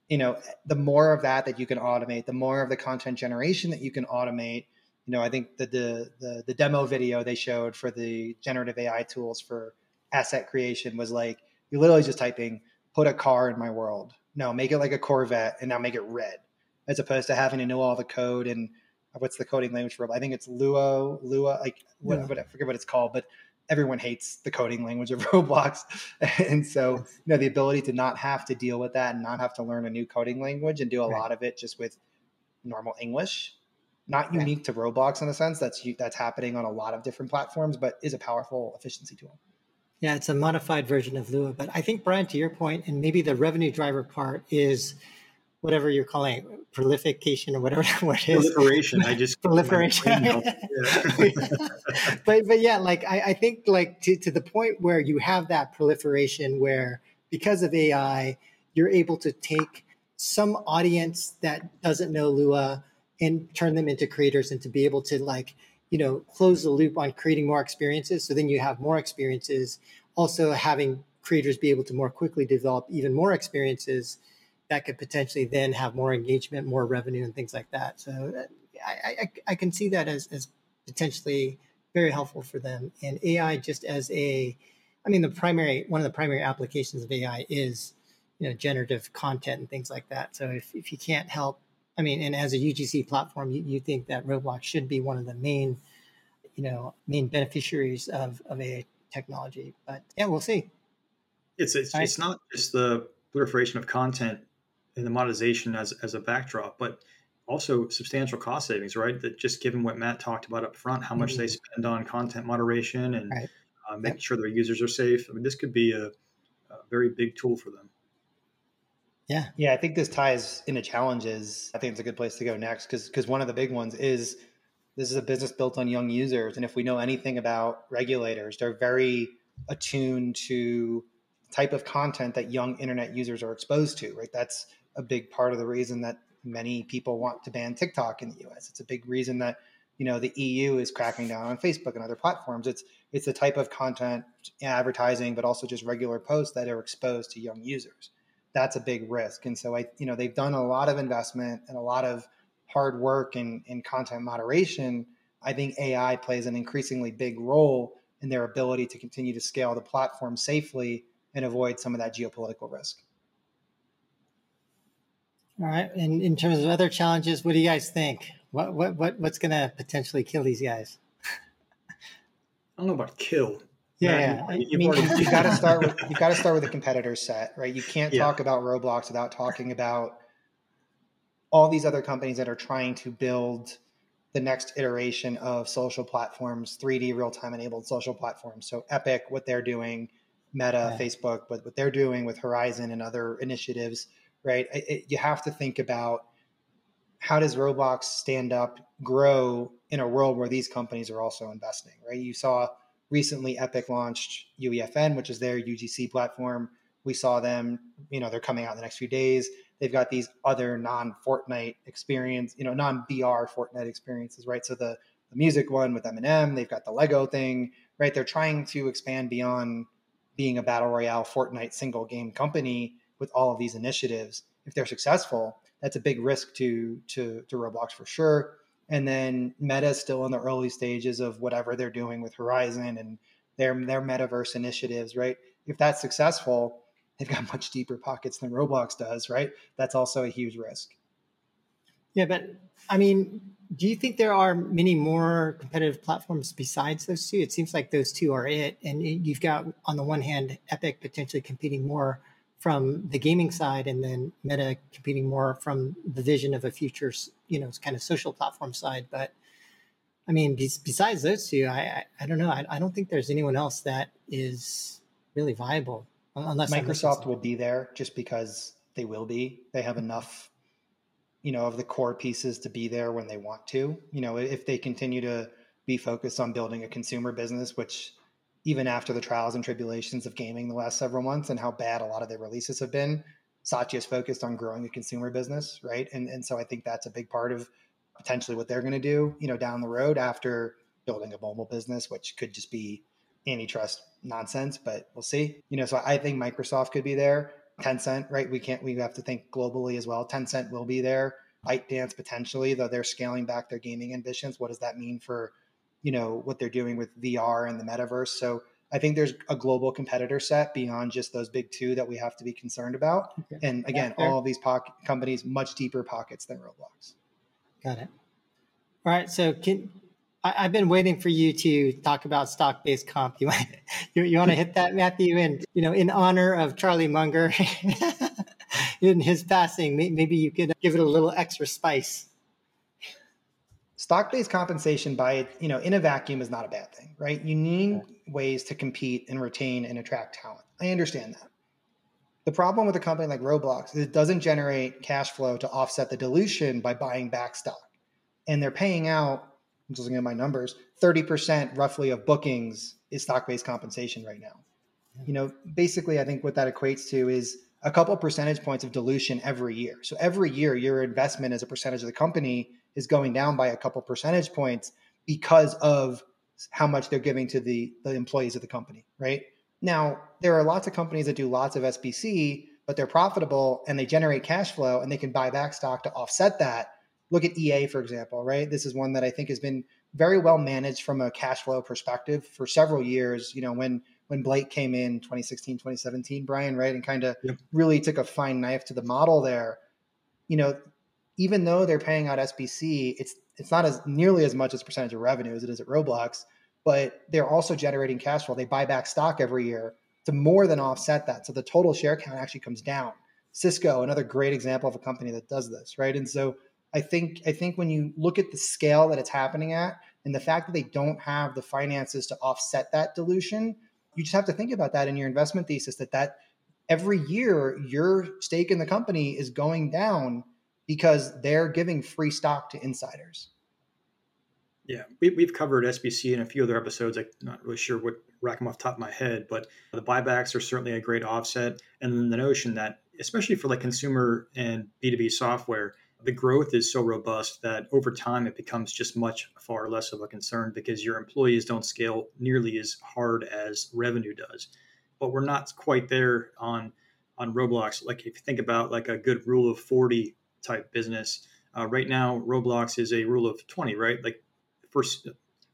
You know, the more of that that you can automate, the more of the content generation that you can automate. You know, I think that the, the the demo video they showed for the generative A I tools for asset creation was like, you're literally just typing, put a car in my world. No, make it like a Corvette and now make it red, as opposed to having to know all the code and what's the coding language for it. I think it's Lua, Lua, like what, yeah. what, I forget what it's called, but everyone hates the coding language of Roblox. And so, you know, the ability to not have to deal with that and not have to learn a new coding language and do a right. lot of it just with normal English. Not unique to Roblox in a sense. That's that's happening on a lot of different platforms, but is a powerful efficiency tool. Yeah, it's a modified version of Lua. But I think, Brian, to your point, and maybe the revenue driver part is whatever you're calling it, prolification or whatever what it is. Proliferation. I just proliferation. but but yeah, like I, I think like to, to the point where you have that proliferation where because of A I, you're able to take some audience that doesn't know Lua and turn them into creators and to be able to like, you know, close the loop on creating more experiences. So then you have more experiences, also having creators be able to more quickly develop even more experiences that could potentially then have more engagement, more revenue and things like that. So I, I, I can see that as, as potentially very helpful for them. And A I just as a, I mean, the primary, one of the primary applications of A I is, you know, generative content and things like that. So if, if you can't help, I mean, and as a U G C platform, you, you think that Roblox should be one of the main, you know, main beneficiaries of, of A I technology. But yeah, we'll see. It's it's, right. it's not just the proliferation of content and the monetization as as a backdrop, but also substantial cost savings, right? That just given what Matt talked about up front, how much mm-hmm. they spend on content moderation and right. uh, making yep. sure their users are safe. I mean, this could be a, a very big tool for them. Yeah. Yeah. I think this ties into challenges. I think it's a good place to go next because because one of the big ones is this is a business built on young users. And if we know anything about regulators, they're very attuned to the type of content that young internet users are exposed to, right? That's a big part of the reason that many people want to ban TikTok in the U S. It's a big reason that, you know, the E U is cracking down on Facebook and other platforms. It's it's the type of content, advertising, but also just regular posts that are exposed to young users. That's a big risk. And so, I, you know, they've done a lot of investment and a lot of hard work in, in content moderation. I think A I plays an increasingly big role in their ability to continue to scale the platform safely and avoid some of that geopolitical risk. All right. And in terms of other challenges, what do you guys think? What what, what what's going to potentially kill these guys? I don't know about kill. Yeah, yeah, you, I mean, already- you got to start with you got to start with the competitor set, right? You can't yeah. talk about Roblox without talking about all these other companies that are trying to build the next iteration of social platforms, three D real-time enabled social platforms. So Epic, what they're doing, Meta, yeah. Facebook, what what they're doing with Horizon and other initiatives, right? It, it, you have to think about how does Roblox stand up, grow in a world where these companies are also investing, right? You saw. Recently, Epic launched U E F N, which is their U G C platform. We saw them, you know, they're coming out in the next few days. They've got these other non-Fortnite experience, you know, non-B R Fortnite experiences, right? So the, the music one with Eminem, they've got the Lego thing, right? They're trying to expand beyond being a Battle Royale Fortnite single game company with all of these initiatives. If they're successful, that's a big risk to, to, to Roblox for sure. And then Meta is still in the early stages of whatever they're doing with Horizon and their their metaverse initiatives, right? If that's successful, they've got much deeper pockets than Roblox does, right? That's also a huge risk. Yeah, but I mean, do you think there are many more competitive platforms besides those two? It seems like those two are it. And you've got, on the one hand, Epic potentially competing more from the gaming side and then Meta competing more from the vision of a future, you know, kind of social platform side. But I mean, be- besides those two, I, I, I don't know. I, I don't think there's anyone else that is really viable unless Microsoft will be there just because they will be, they have enough, you know, of the core pieces to be there when they want to, you know, if they continue to be focused on building a consumer business, which even after the trials and tribulations of gaming the last several months and how bad a lot of their releases have been, Satya is focused on growing a consumer business, right? And and so I think that's a big part of potentially what they're going to do, you know, down the road after building a mobile business, which could just be antitrust nonsense, but we'll see. You know, so I think Microsoft could be there. Tencent, right? We can't, we have to think globally as well. Tencent will be there. ByteDance potentially, though they're scaling back their gaming ambitions. What does that mean for, you know, what they're doing with V R and the metaverse? So I think there's a global competitor set beyond just those big two that we have to be concerned about. Okay. And again, yeah, all of these pocket companies, much deeper pockets than Roblox. Got it. All right. So can, I, I've been waiting for you to talk about stock-based comp. You want, you, you want to hit that, Matthew? And, you know, in honor of Charlie Munger in his passing, maybe you could give it a little extra spice. Stock-based compensation by it, you know, in a vacuum is not a bad thing, right? You need yeah. ways to compete and retain and attract talent. I understand that. The problem with a company like Roblox is it doesn't generate cash flow to offset the dilution by buying back stock. And they're paying out, I'm just looking at my numbers, thirty percent roughly of bookings is stock-based compensation right now. Yeah. You know, basically, I think what that equates to is a couple percentage points of dilution every year. So every year, your investment as a percentage of the company is going down by a couple percentage points because of how much they're giving to the, the employees of the company, right? Now, there are lots of companies that do lots of S B C, but they're profitable and they generate cash flow and they can buy back stock to offset that. Look at E A, for example, right? This is one that I think has been very well managed from a cash flow perspective for several years. You know, when when Blake came in twenty sixteen, twenty seventeen, Brian, right? And kind of yep. really took a fine knife to the model there. You know, even though they're paying out S B C, it's it's not as nearly as much as percentage of revenue as it is at Roblox, but they're also generating cash flow. They buy back stock every year to more than offset that. So the total share count actually comes down. Cisco, another great example of a company that does this, right? And so I think I think when you look at the scale that it's happening at and the fact that they don't have the finances to offset that dilution, you just have to think about that in your investment thesis, that, that every year your stake in the company is going down because they're giving free stock to insiders. Yeah, we, we've covered S B C in a few other episodes. I'm not really sure what rack them off the top of my head, but the buybacks are certainly a great offset. And then the notion that, especially for like consumer and B two B software, the growth is so robust that over time it becomes just much far less of a concern because your employees don't scale nearly as hard as revenue does. But we're not quite there on, on Roblox. Like if you think about like a good rule of forty type business, uh, right now Roblox is a rule of twenty, right? Like first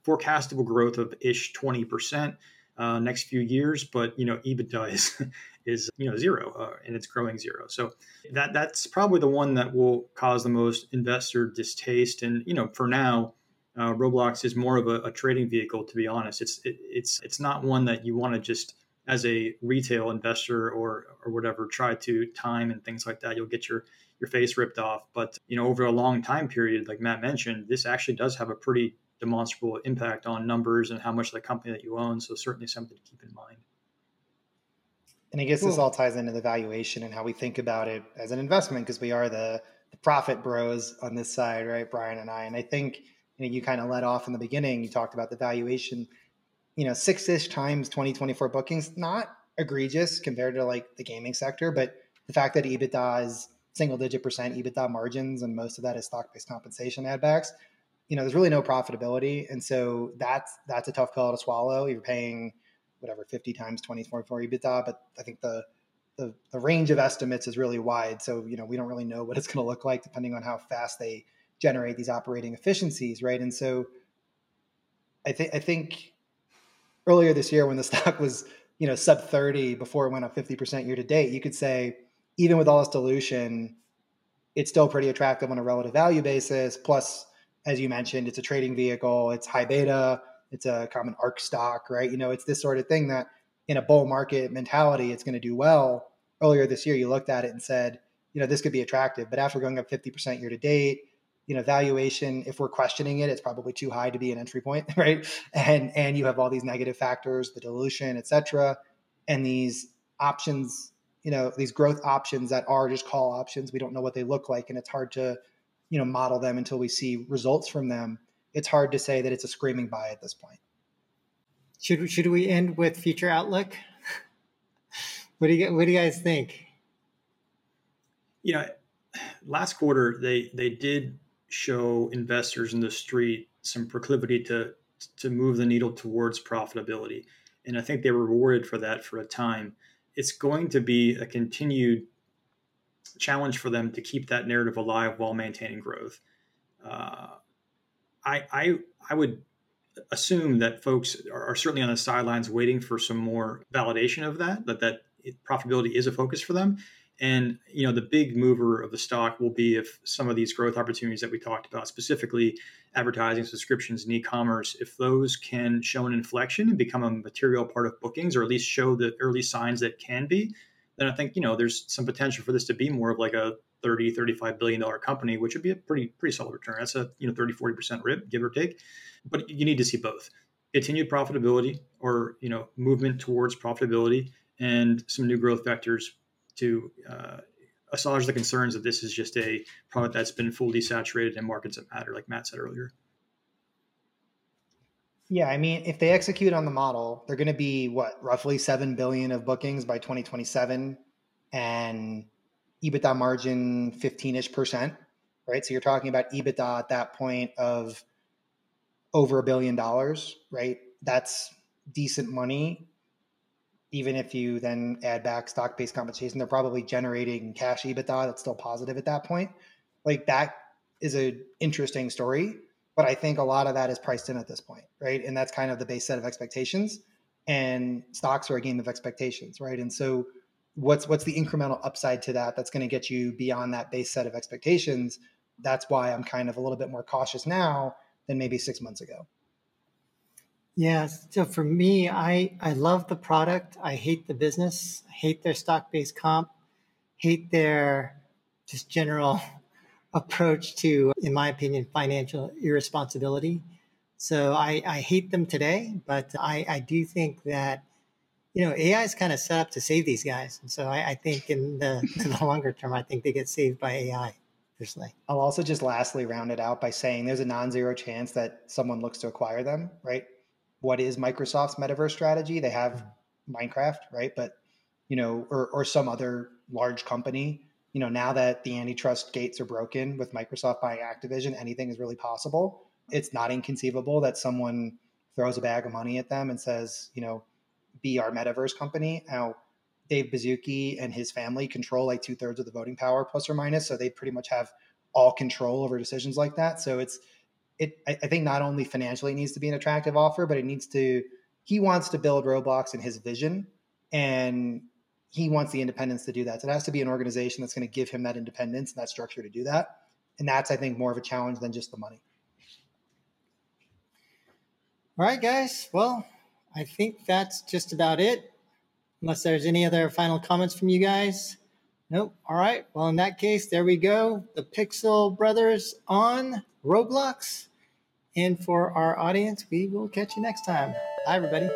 forecastable growth of ish twenty percent uh, next few years, but you know, EBITDA is is you know zero uh, and it's growing zero. So that that's probably the one that will cause the most investor distaste. And you know, for now, uh, Roblox is more of a, a trading vehicle. To be honest, it's it, it's it's not one that you want to just as a retail investor or or whatever try to time and things like that. You'll get your your face ripped off. But, you know, over a long time period, like Matt mentioned, this actually does have a pretty demonstrable impact on numbers and how much of the company that you own. So certainly something to keep in mind. And I guess cool. This all ties into the valuation and how we think about it as an investment, because we are the, the profit bros on this side, right? Brian and I. And I think, you know, you kind of led off in the beginning, you talked about the valuation, you know, six-ish times twenty twenty-four bookings, not egregious compared to like the gaming sector, but the fact that EBITDA is single digit percent EBITDA margins, and most of that is stock-based compensation add backs, you know, there's really no profitability. And so that's, that's a tough pill to swallow. You're paying whatever, fifty times twenty twenty-four EBITDA, but I think the, the, the range of estimates is really wide. So, you know, we don't really know what it's going to look like depending on how fast they generate these operating efficiencies. Right. And so I think, I think earlier this year when the stock was, you know, sub thirty before it went up fifty percent year to date, you could say, even with all this dilution, it's still pretty attractive on a relative value basis. Plus, as you mentioned, it's a trading vehicle, it's high beta, it's a common ARC stock, right? You know, it's this sort of thing that in a bull market mentality, it's going to do well. Earlier this year, you looked at it and said, you know, this could be attractive. But after going up fifty percent year to date, you know, valuation, if we're questioning it, it's probably too high to be an entry point, right? And and you have all these negative factors, the dilution, et cetera, and these options, you know, these growth options that are just call options. We don't know what they look like, and it's hard to, you know, model them until we see results from them. It's hard to say that it's a screaming buy at this point. Should we, should we end with future outlook? What do you, what do you guys think? You know, last quarter, they, they did show investors in the street some proclivity to, to move the needle towards profitability. And I think they were rewarded for that for a time. It's going to be a continued challenge for them to keep that narrative alive while maintaining growth. Uh, I, I, I would assume that folks are, are certainly on the sidelines waiting for some more validation of that, that, that profitability is a focus for them. And, you know, the big mover of the stock will be if some of these growth opportunities that we talked about, specifically advertising, subscriptions, and e-commerce, if those can show an inflection and become a material part of bookings, or at least show the early signs that can be, then I think, you know, there's some potential for this to be more of like a thirty, thirty-five billion dollars company, which would be a pretty, pretty solid return. That's a, you know, thirty, forty percent R I P, give or take. But you need to see both continued profitability, or, you know, movement towards profitability, and some new growth vectors to uh, assuage the concerns that this is just a product that's been fully saturated in markets that matter, like Matt said earlier. Yeah, I mean, if they execute on the model, they're going to be, what, roughly seven billion dollars of bookings by twenty twenty-seven, and EBITDA margin fifteen-ish percent, right? So you're talking about EBITDA at that point of over a billion dollars, right? That's decent money. Even if you then add back stock-based compensation, they're probably generating cash EBITDA that's still positive at that point. Like, that is an interesting story, but I think a lot of that is priced in at this point, right? And that's kind of the base set of expectations, and stocks are a game of expectations, right? And so what's what's the incremental upside to that that's going to get you beyond that base set of expectations? That's why I'm kind of a little bit more cautious now than maybe six months ago. Yeah. So for me, I, I love the product. I hate the business, hate their stock-based comp, hate their just general approach to, in my opinion, financial irresponsibility. So I, I hate them today, but I, I do think that, you know, A I is kind of set up to save these guys. And so I, I think in the, in the longer term, I think they get saved by A I. Personally. I'll also just lastly round it out by saying there's a non-zero chance that someone looks to acquire them, right? What is Microsoft's metaverse strategy? They have Minecraft, right? But, you know, or, or some other large company, you know, now that the antitrust gates are broken with Microsoft buying Activision, anything is really possible. It's not inconceivable that someone throws a bag of money at them and says, you know, be our metaverse company. Now, Dave Baszucki and his family control like two thirds of the voting power, plus or minus. So they pretty much have all control over decisions like that. So it's, It, I think not only financially needs to be an attractive offer, but it needs to, he wants to build Roblox in his vision, and he wants the independence to do that. So it has to be an organization that's going to give him that independence and that structure to do that. And that's, I think, more of a challenge than just the money. All right, guys. Well, I think that's just about it. Unless there's any other final comments from you guys. Nope. All right. Well, in that case, there we go. The Pixel Brothers on Roblox. And for our audience, we will catch you next time. Bye, everybody.